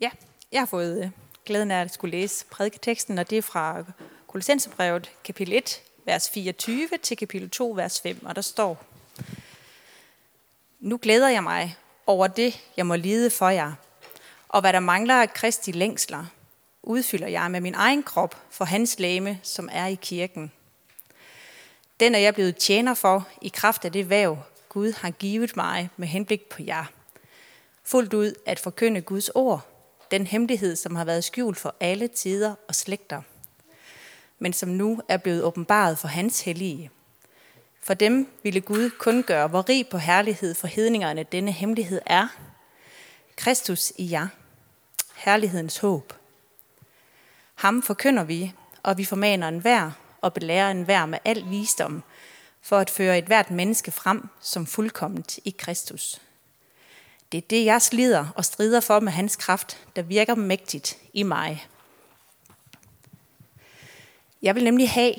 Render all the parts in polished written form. Ja, jeg har fået glæden af at skulle læse prædiketeksten, og det er fra Kolossenserbrevet kapitel 1, vers 24 til kapitel 2, vers 5, og der står: Nu glæder jeg mig over det, jeg må lide for jer, og hvad der mangler af Kristi længsler, udfylder jeg med min egen krop for hans legeme, som er i kirken. Den er jeg blevet tjener for i kraft af det hverv, Gud har givet mig med henblik på jer. Fuldt ud at forkynde Guds ord, den hemmelighed, som har været skjult for alle tider og slægter, men som nu er blevet åbenbaret for hans hellige. For dem ville Gud kun gøre, hvor rig på herlighed for hedningerne denne hemmelighed er. Kristus i jer, herlighedens håb. Ham forkynder vi, og vi formaner enhver og belærer enhver med al visdom, for at føre et hvert menneske frem som fuldkomment i Kristus. Det er det, jeg slider og strider for med hans kraft, der virker mægtigt i mig. Jeg vil nemlig have,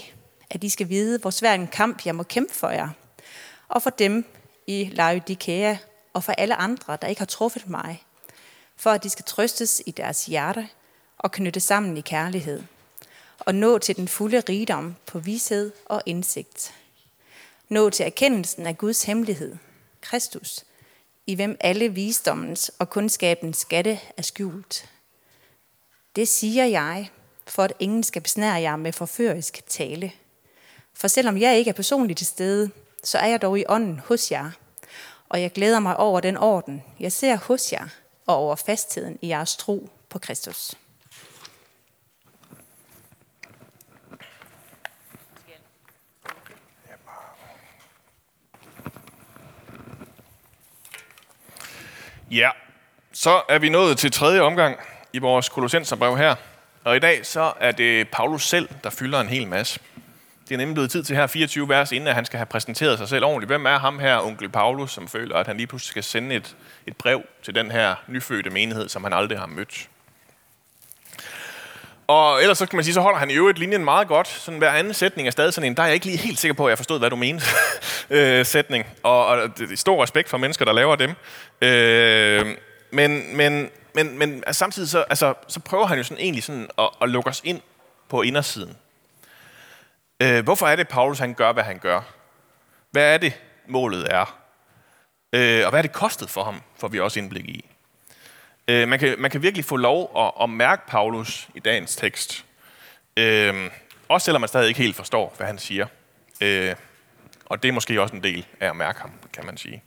at I skal vide, hvor svær en kamp jeg må kæmpe for jer, og for dem i Laodikea og for alle andre, der ikke har truffet mig, for at de skal trøstes i deres hjerte og knytte sammen i kærlighed, og nå til den fulde rigdom på vished og indsigt. Nå til erkendelsen af Guds hemmelighed, Kristus, i hvem alle visdommens og kundskabens skatte er skjult. Det siger jeg, for at ingen skal besnære jer med forførisk tale. For selvom jeg ikke er personligt til stede, så er jeg dog i ånden hos jer, og jeg glæder mig over den orden, jeg ser hos jer, og over fastheden i jeres tro på Kristus. Ja, så er vi nået til tredje omgang i vores Kolossenserbrev her. Og i dag så er det Paulus selv, der fylder en hel masse. Det er nemlig blevet tid til her 24 vers, inden at han skal have præsenteret sig selv ordentligt. Hvem er ham her, onkel Paulus, som føler, at han lige pludselig skal sende et brev til den her nyfødte menighed, som han aldrig har mødt? Og ellers så kan man sige, så holder han i øvrigt linjen meget godt. Sådan hver anden sætning er stadig sådan en, der er jeg ikke lige helt sikker på, at jeg forstod, hvad du mente, sætning. Og det er stor respekt for mennesker, der laver dem. Men altså, samtidig så, altså, så prøver han jo sådan egentlig sådan at lukke os ind på indersiden. Hvorfor er det, Paulus han gør, hvad han gør? Hvad er det, målet er? Og hvad er det kostet for ham, får vi også indblik i. Man kan virkelig få lov at mærke Paulus i dagens tekst. Også selvom man stadig ikke helt forstår, hvad han siger. Og det er måske også en del af at mærke ham, kan man sige.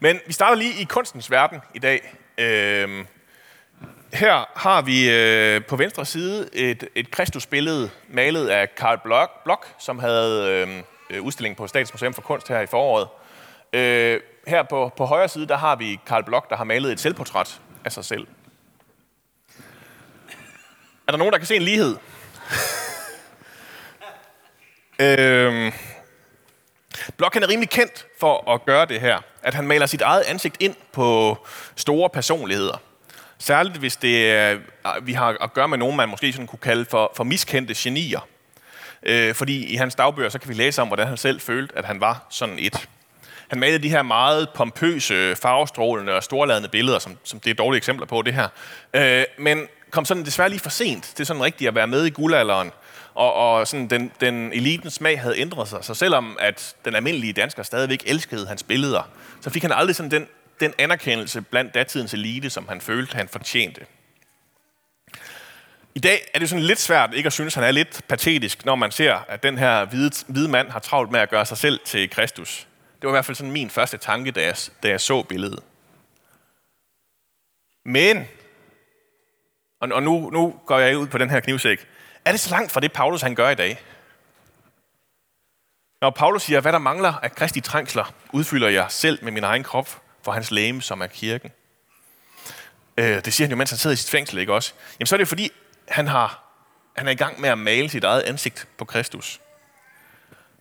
Men vi starter lige i kunstens verden i dag. Her har vi på venstre side et Kristusbillede malet af Carl Bloch, som havde udstilling på Statsmuseum for Kunst her i foråret. Her på højre side, der har vi Carl Bloch, der har malet et selvportræt af sig selv. Er der nogen, der kan se en lighed? Bloch er rimelig kendt for at gøre det her, at han maler sit eget ansigt ind på store personligheder. Særligt hvis vi har at gøre med nogen, man måske sådan kunne kalde for miskendte genier. Fordi i hans dagbøger, så kan vi læse om, hvordan han selv følte, at han var sådan et. Han malede de her meget pompøse, farvestrålende og storladende billeder, som det er dårlige eksempler på, det her. Men kom sådan desværre lige for sent. Det er sådan rigtigt at være med i guldalderen. Og sådan den elitens smag havde ændret sig. Så selvom at den almindelige dansker stadigvæk elskede hans billeder, så fik han aldrig sådan den anerkendelse blandt datidens elite, som han følte, han fortjente. I dag er det sådan lidt svært ikke at synes, han er lidt patetisk, når man ser, at den her hvide mand har travlt med at gøre sig selv til Kristus. Det var i hvert fald sådan min første tanke, da jeg så billedet. Men, og nu går jeg ud på den her knivsæk, er det så langt fra det, Paulus han gør i dag? Når Paulus siger, hvad der mangler af Kristi trængsler, udfylder jeg selv med min egen krop for hans legeme, som er kirken. Det siger han jo, mens han sidder i sit fængsel, ikke også? Jamen så er det fordi, han er i gang med at male sit eget ansigt på Kristus.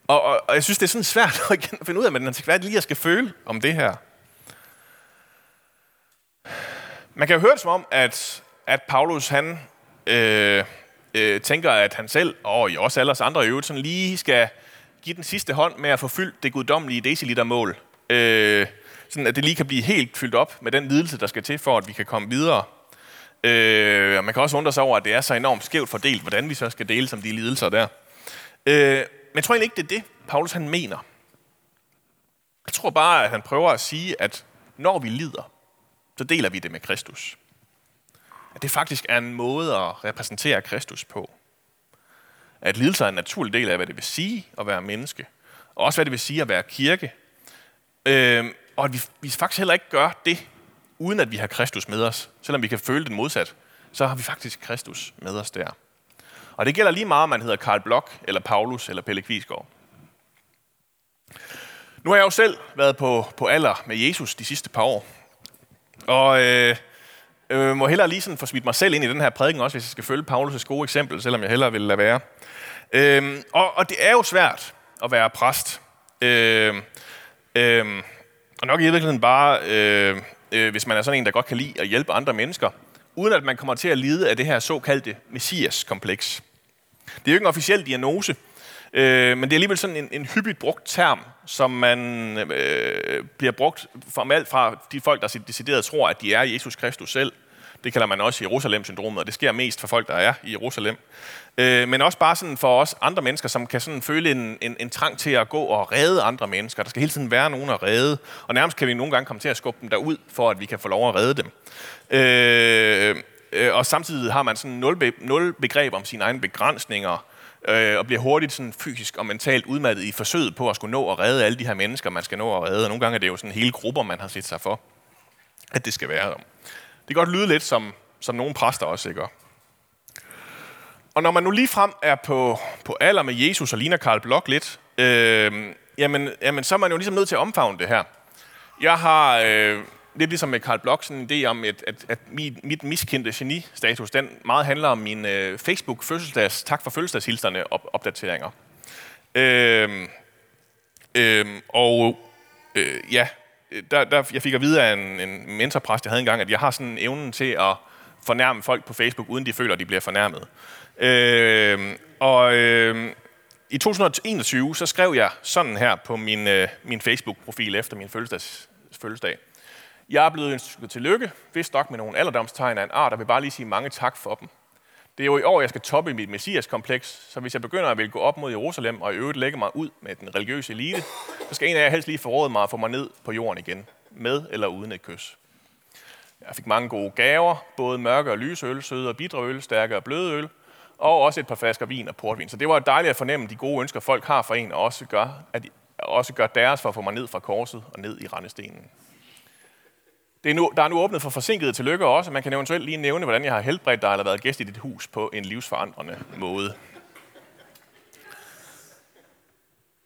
Og jeg synes, det er sådan svært at finde ud af, men hvad det lige, jeg skal føle om det her. Man kan jo høre det som om, at Paulus han tænker, at han selv, og i også alle os andre i øvrigt, sådan lige skal give den sidste hånd med at få fyldt det guddommelige decilitermål. Sådan at det lige kan blive helt fyldt op med den lidelse, der skal til, for at vi kan komme videre. Og man kan også undre sig over, at det er så enormt skævt fordelt, hvordan vi så skal dele som de lidelser der. Men jeg tror egentlig ikke, det er det, Paulus han mener. Jeg tror bare, at han prøver at sige, at når vi lider, så deler vi det med Kristus. At det faktisk er en måde at repræsentere Kristus på. At lidelser er en naturlig del af, hvad det vil sige at være menneske. Og også hvad det vil sige at være kirke. Og at vi faktisk heller ikke gør det, uden at vi har Kristus med os. Selvom vi kan føle den modsat, så har vi faktisk Kristus med os der. Og det gælder lige meget, om man hedder Carl Bloch, eller Paulus, eller Pelle Kviesgaard. Nu har jeg jo selv været på alder med Jesus de sidste par år. Og må hellere lige sådan få smidt mig selv ind i den her prædiken også, hvis jeg skal følge Paulus' gode eksempel, selvom jeg hellere vil lade være. Og det er jo svært at være præst. Og nok i virkeligheden bare, hvis man er sådan en, der godt kan lide at hjælpe andre mennesker, uden at man kommer til at lide af det her såkaldte messias-kompleks. Det er jo ikke en officiel diagnose, men det er alligevel sådan en hyppigt brugt term, som man bliver brugt formelt fra de folk, der decideret tror, at de er Jesus Kristus selv. Det kalder man også Jerusalem-syndromet, og det sker mest for folk, der er i Jerusalem. Men også bare sådan for os andre mennesker, som kan sådan føle en trang til at gå og redde andre mennesker. Der skal hele tiden være nogen at redde, og nærmest kan vi nogle gange komme til at skubbe dem derud, for at vi kan få lov at redde dem. Og samtidig har man sådan nul begreb om sine egne begrænsninger, og bliver hurtigt sådan fysisk og mentalt udmattet i forsøget på at skulle nå at redde alle de her mennesker, man skal nå at redde. Og nogle gange er det jo sådan hele grupper, man har set sig for, at det skal være. Det kan godt lyde lidt som nogle præster også, ikke? Og når man nu ligefrem er på alder med Jesus og ligner Carl Bloch lidt, jamen, så er man jo ligesom nødt til at omfavne det her. Jeg har lidt ligesom med Carl Bloch sådan en idé om, at mit miskendte geni-status, den meget handler om mine Facebook-fødselsdags, tak for fødselsdagshilserne opdateringer. Ja... jeg fik at vide af en mentorpræst, jeg havde engang, at jeg har sådan evnen til at fornærme folk på Facebook, uden de føler, at de bliver fornærmet. I 2021, så skrev jeg sådan her på min Facebook-profil efter min fødselsdag. Jeg er blevet ønsket tillykke, vist nok med nogle alderdomstegn af en art, og vil bare lige sige mange tak for dem. Det er jo i år, jeg skal toppe mit messiaskompleks, så hvis jeg begynder at ville gå op mod Jerusalem og i øvrigt lægge mig ud med den religiøse elite, så skal en af jer helst lige forråde mig og få mig ned på jorden igen, med eller uden et kys. Jeg fik mange gode gaver, både mørke og lysøl, søde og bitre øl, stærke og bløde øl, og også et par flasker vin og portvin. Så det var dejligt at fornemme de gode ønsker, folk har for en, og også gør deres for at få mig ned fra korset og ned i rendestenen. Der er nu åbnet for forsinkede tillykker også. Man kan eventuelt lige nævne, hvordan jeg har helbredt dig eller været gæst i dit hus på en livsforandrende måde.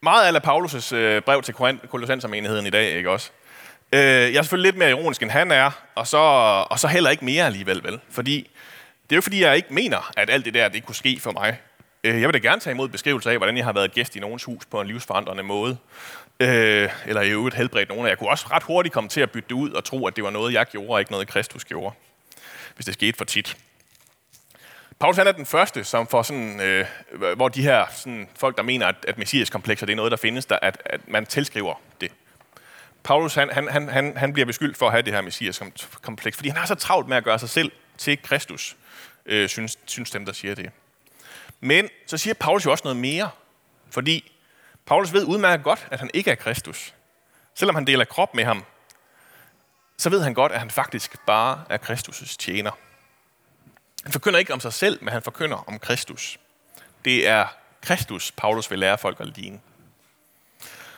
Meget ala Paulus' brev til Kolossensermenigheden i dag, ikke også? Jeg er selvfølgelig lidt mere ironisk, end han er, og så heller ikke mere alligevel, vel? Fordi det er jo fordi, jeg ikke mener, at alt det der, det kunne ske for mig. Jeg vil da gerne tage imod beskrivelser af, hvordan jeg har været gæst i nogens hus på en livsforandrende måde. Eller i øvrigt helbredt nogen. Jeg kunne også ret hurtigt komme til at bytte det ud og tro, at det var noget, jeg gjorde, og ikke noget, Kristus gjorde. Hvis det skete for tit. Paulus han er den første, som får sådan, hvor de her sådan, folk, der mener, at messiaskomplekser, det er noget, der findes, at man tilskriver det. Paulus han bliver beskyldt for at have det her messiaskompleks, fordi han har så travlt med at gøre sig selv til Kristus, synes dem, der siger det. Men så siger Paulus jo også noget mere, fordi Paulus ved udmærket godt, at han ikke er Kristus. Selvom han deler krop med ham, så ved han godt, at han faktisk bare er Kristus' tjener. Han forkynder ikke om sig selv, men han forkynder om Kristus. Det er Kristus, Paulus vil lære folk at ligne.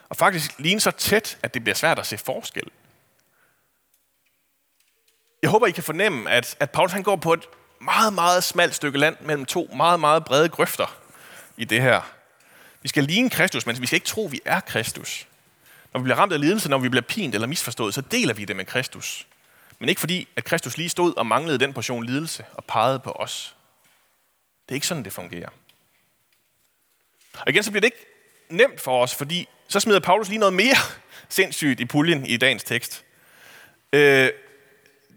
Og faktisk ligne så tæt, at det bliver svært at se forskel. Jeg håber, I kan fornemme, at Paulus han går på et meget, meget smalt stykke land mellem to meget, meget brede grøfter i det her. Vi skal ligne Kristus, men vi skal ikke tro, at vi er Kristus. Når vi bliver ramt af lidelse, når vi bliver pint eller misforstået, så deler vi det med Kristus. Men ikke fordi, at Kristus lige stod og manglede den portion lidelse og pegede på os. Det er ikke sådan, det fungerer. Og igen, så bliver det ikke nemt for os, fordi så smider Paulus lige noget mere sindssygt i puljen i dagens tekst.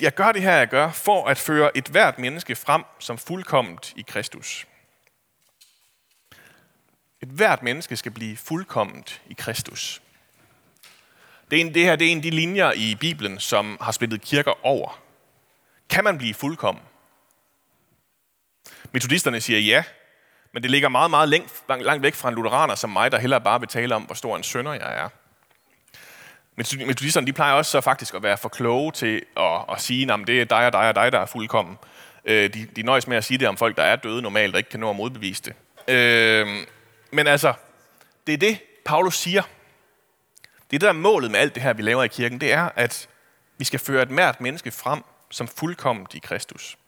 Jeg gør det her, jeg gør, for at føre et hvert menneske frem som fuldkomment i Kristus. Et hvert menneske skal blive fuldkomment i Kristus. Det er en af de linjer i Bibelen, som har splittet kirker over. Kan man blive fuldkommen? Metodisterne siger ja, men det ligger meget, meget langt væk fra en lutheraner som mig, der hellere bare vil tale om, hvor stor en synder jeg er. Metodisterne, de plejer også så faktisk at være for kloge til at sige, at det er dig og dig og dig, der er fuldkommen. De nøjes med at sige det om folk, der er døde normalt, der ikke kan nå at modbevise det. Men altså, det er det, Paulus siger. Det er det, der er målet med alt det her, vi laver i kirken. Det er, at vi skal føre et mært menneske frem som fuldkomment i Kristus.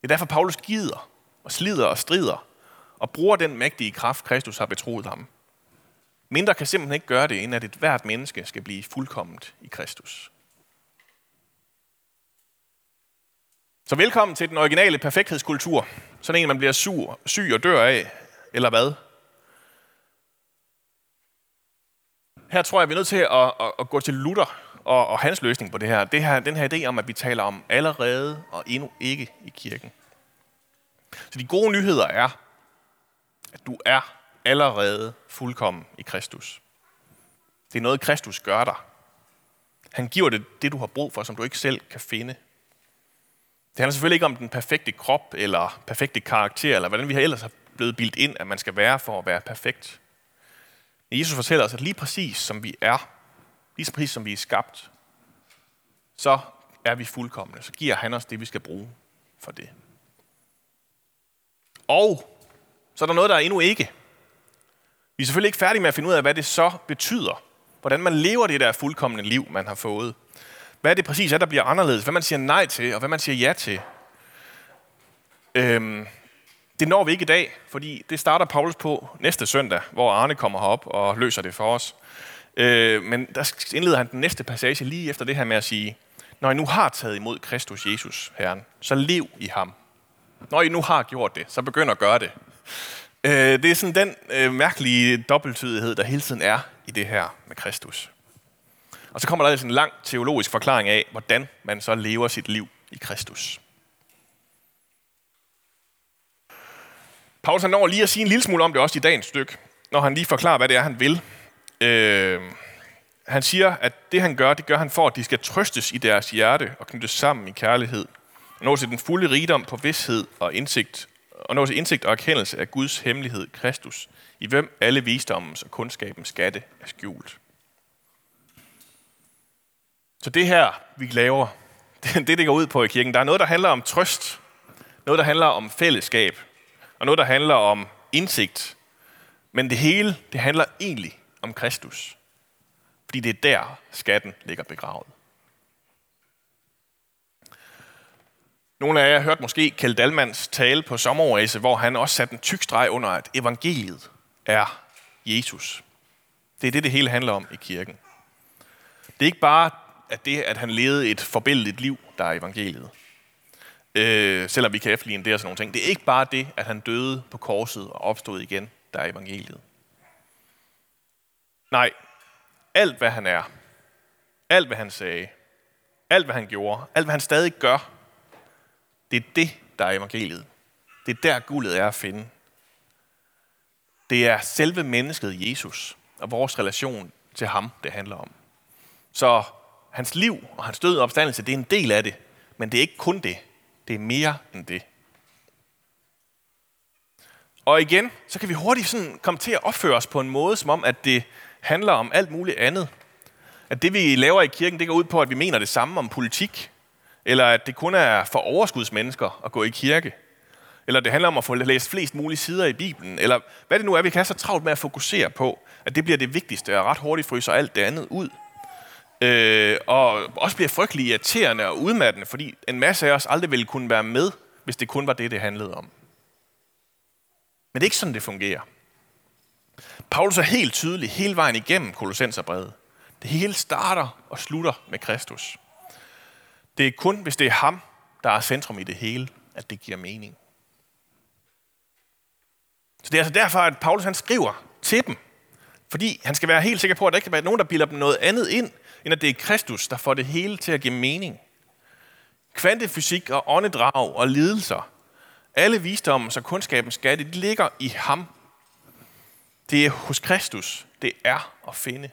Det er derfor, Paulus gider og slider og strider og bruger den mægtige kraft, Kristus har betroet ham. Mindre kan simpelthen ikke gøre det, end at et hvert menneske skal blive fuldkomment i Kristus. Så velkommen til den originale perfekthedskultur. Sådan en, man bliver syg og dør af, eller hvad? Her tror jeg, vi er nødt til at gå til Luther og hans løsning på det her. Den her idé om, at vi taler om allerede og endnu ikke i kirken. Så de gode nyheder er, at du er allerede fuldkommen i Kristus. Det er noget, Kristus gør dig. Han giver det, du har brug for, som du ikke selv kan finde. Det handler selvfølgelig ikke om den perfekte krop, eller perfekte karakter, eller hvordan vi ellers er blevet bildt ind, at man skal være for at være perfekt. Men Jesus fortæller os, at lige præcis som vi er, lige præcis som vi er skabt, så er vi fuldkomne. Så giver han os det, vi skal bruge for det. Og så er der noget, der er endnu ikke. Vi er selvfølgelig ikke færdige med at finde ud af, hvad det så betyder. Hvordan man lever det der fuldkomne liv, man har fået. Hvad det præcis er, der bliver anderledes. Hvad man siger nej til, og hvad man siger ja til. Det når vi ikke i dag, fordi det starter Paulus på næste søndag, hvor Arne kommer herop og løser det for os. Men der indleder han den næste passage lige efter det her med at sige, når I nu har taget imod Kristus Jesus, Herren, så lev i ham. Når I nu har gjort det, så begynd at gøre det. Det er sådan den mærkelige dobbelttydighed, der hele tiden er i det her med Kristus. Og så kommer der sådan en lang teologisk forklaring af, hvordan man så lever sit liv i Kristus. Paulus når lige at sige en lille smule om det også i dagens stykke, når han lige forklarer, hvad det er, han vil. Han siger, at det han gør, det gør han for, at de skal trøstes i deres hjerte og knyttes sammen i kærlighed. Nå til den fulde rigdom på vidshed og indsigt, og nå til indsigt og erkendelse af Guds hemmelighed, Kristus, i hvem alle visdommens og kundskabens skatte er skjult. Så det her, vi laver, det går ud på i kirken. Der er noget, der handler om trøst, noget, der handler om fællesskab, og noget, der handler om indsigt. Men det hele, det handler egentlig om Kristus. Fordi det er der, skatten ligger begravet. Nogle af jer hørte måske Kjeld Dahlmanns tale på sommeroase, hvor han også satte en tyk streg under, at evangeliet er Jesus. Det er det hele handler om i kirken. Det er ikke bare at han levede et forbilledligt liv, der er evangeliet. Selvom vi kan efterligne det og sådan nogle ting. Det er ikke bare det, at han døde på korset og opstod igen, der er evangeliet. Nej, alt hvad han er, alt hvad han sagde, alt hvad han gjorde, alt hvad han stadig gør, det er det, der er evangeliet. Det er der, guldet er at finde. Det er selve mennesket Jesus og vores relation til ham, det handler om. Så hans liv og hans død og opstandelse, det er en del af det, men det er ikke kun det. Det er mere end det. Og igen, så kan vi hurtigt sådan komme til at opføre os på en måde, som om, at det handler om alt muligt andet. At det, vi laver i kirken, det går ud på, at vi mener det samme om politik, eller at det kun er for overskudsmennesker at gå i kirke, eller det handler om at få læst flest mulige sider i Bibelen, eller hvad det nu er, vi kan have så travlt med at fokusere på, at det bliver det vigtigste, og ret hurtigt fryser alt det andet ud. Og også bliver frygtelig irriterende og udmattende, fordi en masse af os aldrig ville kunne være med, hvis det kun var det handlede om. Men det er ikke sådan, det fungerer. Paulus er helt tydelig hele vejen igennem Kolossenserbrevet. Det hele starter og slutter med Kristus. Det er kun, hvis det er ham, der er centrum i det hele, at det giver mening. Så det er altså derfor, at Paulus han skriver til dem, fordi han skal være helt sikker på, at der ikke kan være nogen, der bilder dem noget andet ind, end at det er Kristus, der får det hele til at give mening. Kvantefysik og åndedrag og lidelser, alle visdommen og kundskabens skatte, de ligger i ham. Det er hos Kristus, det er at finde.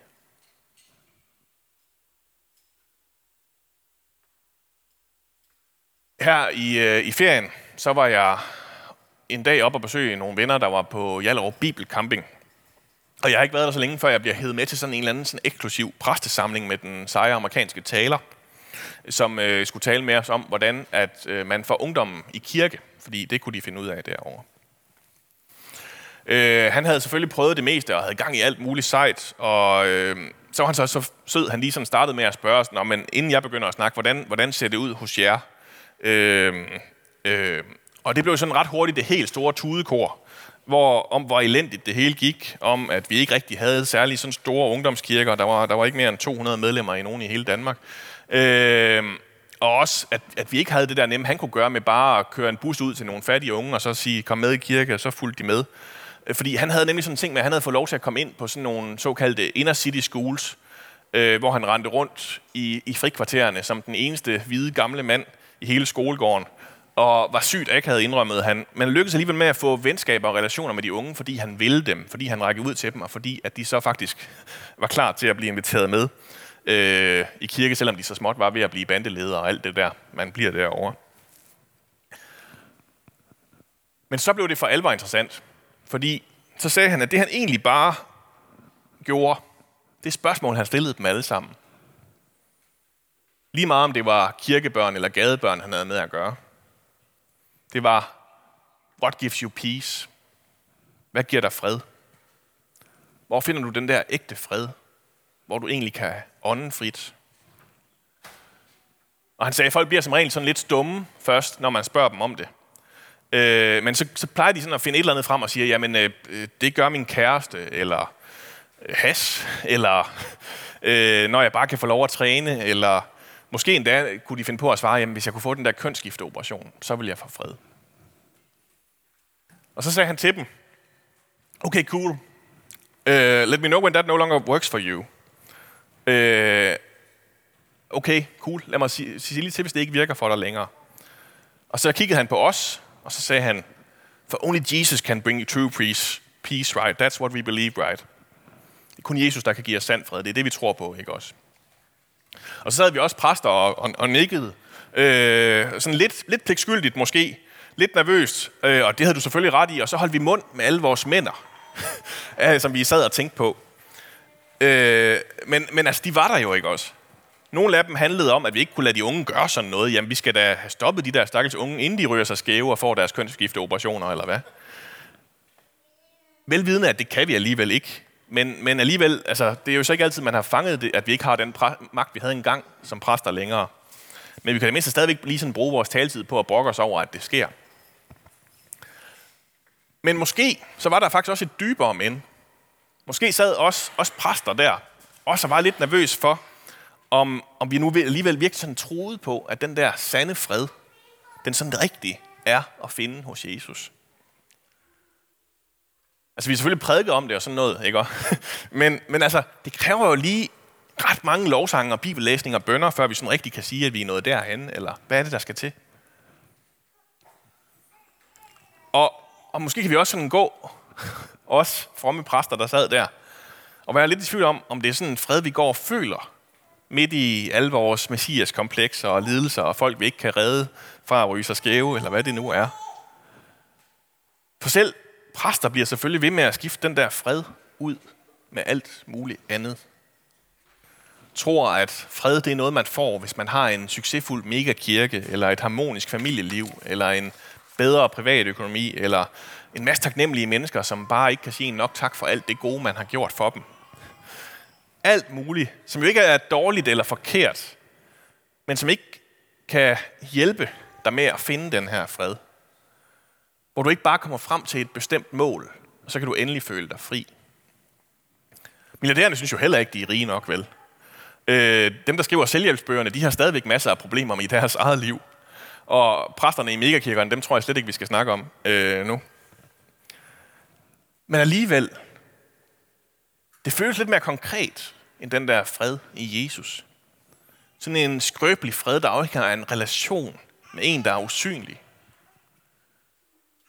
Her i ferien, så var jeg en dag op og besøge nogle venner, der var på Hjallerup Bibelcamping. Og jeg har ikke været der så længe, før jeg bliver hevet med til sådan en eller anden sådan eksklusiv præstesamling med den seje amerikanske taler, som skulle tale med os om, hvordan at, man får ungdommen i kirke, fordi det kunne de finde ud af derovre. Han havde selvfølgelig prøvet det meste og havde gang i alt muligt sejt, og så var han så sød, han lige sådan startede med at spørge os, nå, men inden jeg begynder at snakke, hvordan ser det ud hos jer? Og det blev sådan ret hurtigt det helt store tudekor, hvor elendigt det hele gik, om at vi ikke rigtig havde særlig sådan store ungdomskirker, der var ikke mere end 200 medlemmer i nogen i hele Danmark. Og også, at vi ikke havde det der nemme, han kunne gøre med bare at køre en bus ud til nogle fattige unge, og så sige, kom med i kirke, og så fulgte de med. Fordi han havde nemlig sådan en ting med, at han havde fået lov til at komme ind på sådan nogle såkaldte inner city schools, hvor han rendte rundt i frikvartererne som den eneste hvide gamle mand i hele skolegården, og var sygt akavet, indrømmede han. Men lykkedes alligevel med at få venskaber og relationer med de unge, fordi han ville dem, fordi han rækkede ud til dem, og fordi at de så faktisk var klar til at blive inviteret med i kirke, selvom de så småt var ved at blive bandeledere og alt det der, man bliver derovre. Men så blev det for alvor interessant, fordi så sagde han, at det han egentlig bare gjorde, det spørgsmål, han stillede dem alle sammen. Lige meget om det var kirkebørn eller gadebørn, han havde med at gøre. Det var, what gives you peace? Hvad giver dig fred? Hvor finder du den der ægte fred, hvor du egentlig kan ånde frit? Og han sagde, at folk bliver som regel sådan lidt stumme først, når man spørger dem om det. Men så plejer de sådan at finde et eller andet frem og siger, jamen det gør min kæreste, eller hash, eller når jeg bare kan få lov at træne, eller måske endda kunne de finde på at svare, jamen hvis jeg kunne få den der kønsskifteoperation, så ville jeg få fred. Og så sagde han til dem, okay, cool. Let me know when that no longer works for you. Okay, cool. Lad mig sige lige til, hvis det ikke virker for dig længere. Og så kiggede han på os, og så sagde han, for only Jesus can bring you true peace, right? That's what we believe, right? Det er kun Jesus, der kan give os sand fred. Det er det, vi tror på, ikke også? Og så sad vi også præster og nikkede. Sådan lidt pligtskyldigt måske. Lidt nervøst. Og det havde du selvfølgelig ret i. Og så holdt vi mund med alle vores mænder, som vi sad og tænkte på. Men altså, de var der jo ikke også. Nogle af dem handlede om, at vi ikke kunne lade de unge gøre sådan noget. Jamen, vi skal da have stoppet de der stakkels unge, inden de ryger sig skæve og får deres kønsskifteoperationer, eller hvad? Velvidende, at det kan vi alligevel ikke. Men alligevel, altså, det er jo så ikke altid, man har fanget det, at vi ikke har den magt, vi havde engang som præster længere. Men vi kan da mindst stadigvæk lige sådan bruge vores taletid på at brokke os over, at det sker. Men måske, så var der faktisk også et dybere mænd. Måske sad os præster der, også var lidt nervøs for, om vi nu alligevel virkelig sådan troede på, at den der sande fred, den sådan rigtig er at finde hos Jesus. Altså, vi har selvfølgelig prædiket om det og sådan noget, ikke? Men altså, det kræver jo lige ret mange lovsange og bibellæsninger og bønner, før vi sådan rigtig kan sige, at vi er noget derhen, eller hvad er det, der skal til? Og måske kan vi også sådan gå, os fromme præster, der sad der, og være lidt i tvivl om det er sådan en fred, vi går og føler, midt i alle vores messiaskomplekser og lidelser, og folk, vi ikke kan redde fra at ryge sig skæve, eller hvad det nu er. For selv præster bliver selvfølgelig ved med at skifte den der fred ud med alt muligt andet. Tror, at fred det er noget, man får, hvis man har en succesfuld megakirke, eller et harmonisk familieliv, eller en bedre privatøkonomi, eller en masse taknemmelige mennesker, som bare ikke kan sige nok tak for alt det gode, man har gjort for dem. Alt muligt, som jo ikke er dårligt eller forkert, men som ikke kan hjælpe dig med at finde den her fred. Hvor du ikke bare kommer frem til et bestemt mål, og så kan du endelig føle dig fri. Milliardærerne synes jo heller ikke, de er rige nok, vel? Dem, der skriver selvhjælpsbøgerne, de har stadigvæk masser af problemer i deres eget liv. Og præsterne i megakirkerne, dem tror jeg slet ikke, vi skal snakke om nu. Men alligevel, det føles lidt mere konkret, end den der fred i Jesus. Sådan en skrøbelig fred, der afhænger af en relation med en, der er usynlig.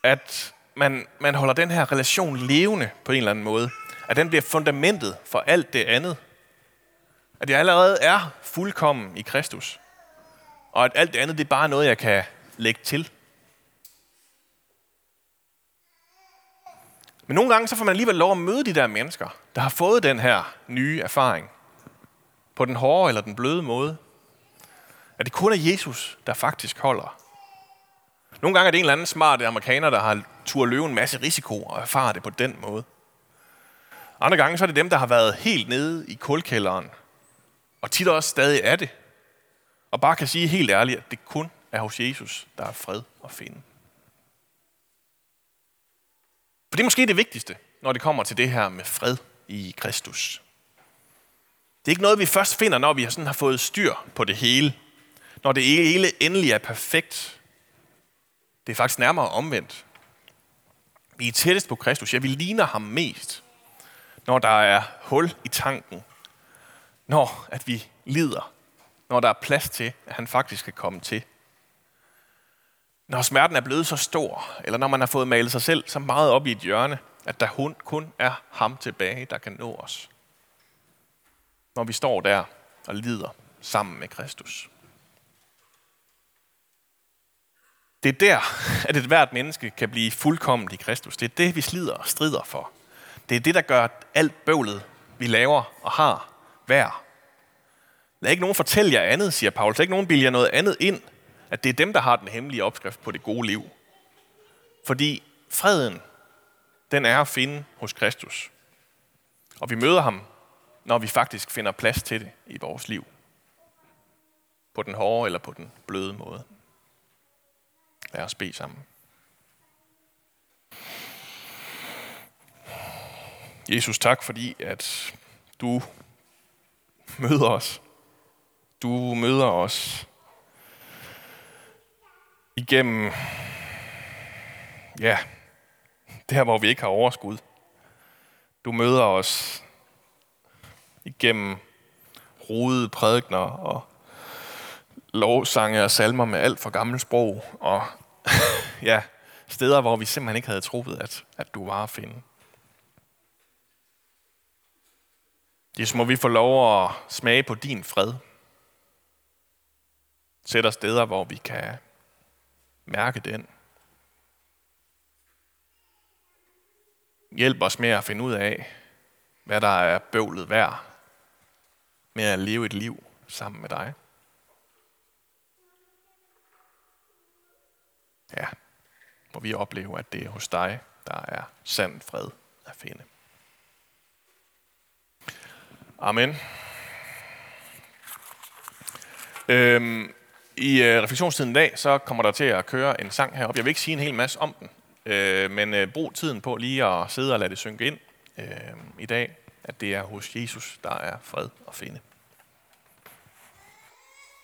At man holder den her relation levende på en eller anden måde. At den bliver fundamentet for alt det andet. At jeg allerede er fuldkommen i Kristus. Og at alt det andet, det er bare noget, jeg kan lægge til. Men nogle gange så får man alligevel lov at møde de der mennesker, der har fået den her nye erfaring. På den hårde eller den bløde måde. At det kun er Jesus, der faktisk holder. Nogle gange er det en eller anden smart amerikaner, der har turde løbe en masse risiko og erfarer det på den måde. Andre gange så er det dem, der har været helt nede i kulkælderen. Og tit også stadig er det. Og bare kan sige helt ærligt, at det kun er hos Jesus, der er fred at finde. For det er måske det vigtigste, når det kommer til det her med fred i Kristus. Det er ikke noget, vi først finder, når vi sådan har fået styr på det hele. Når det hele endelig er perfekt. Det er faktisk nærmere omvendt. Vi er tættest på Kristus. Ja, vi ligner ham mest, når der er hul i tanken. Når at vi lider. Når der er plads til, at han faktisk kan komme til. Når smerten er blevet så stor, eller når man har fået malet sig selv så meget op i et hjørne, at der kun er ham tilbage, der kan nå os. Når vi står der og lider sammen med Kristus. Det er der, at et hvert menneske kan blive fuldkommen i Kristus. Det er det, vi slider og strider for. Det er det, der gør alt bøvlet, vi laver og har, værd. Lad ikke nogen fortælle jer andet, siger Paulus. Lad ikke nogen bilde jer noget andet ind, at det er dem, der har den hemmelige opskrift på det gode liv. Fordi freden, den er at finde hos Kristus. Og vi møder ham, når vi faktisk finder plads til det i vores liv. På den hårde eller på den bløde måde. Lad os bede sammen. Jesus, tak fordi, at du møder os. Du møder os igennem, ja, der hvor vi ikke har overskud. Du møder os igennem rodede prædikner og lovsange og salmer med alt for gammelt sprog. Og ja, steder, hvor vi simpelthen ikke havde troet, at du var at finde. Jesus, må vi få lov at smage på din fred. Sæt os steder, hvor vi kan mærke den. Hjælp os med at finde ud af, hvad der er bøvlet værd med at leve et liv sammen med dig. Ja, hvor vi oplever, at det er hos dig, der er sand fred at finde. Amen. I refleksionstiden i dag, så kommer der til at køre en sang heroppe. Jeg vil ikke sige en hel masse om den, men brug tiden på lige at sidde og lade det synke ind i dag, at det er hos Jesus, der er fred at finde.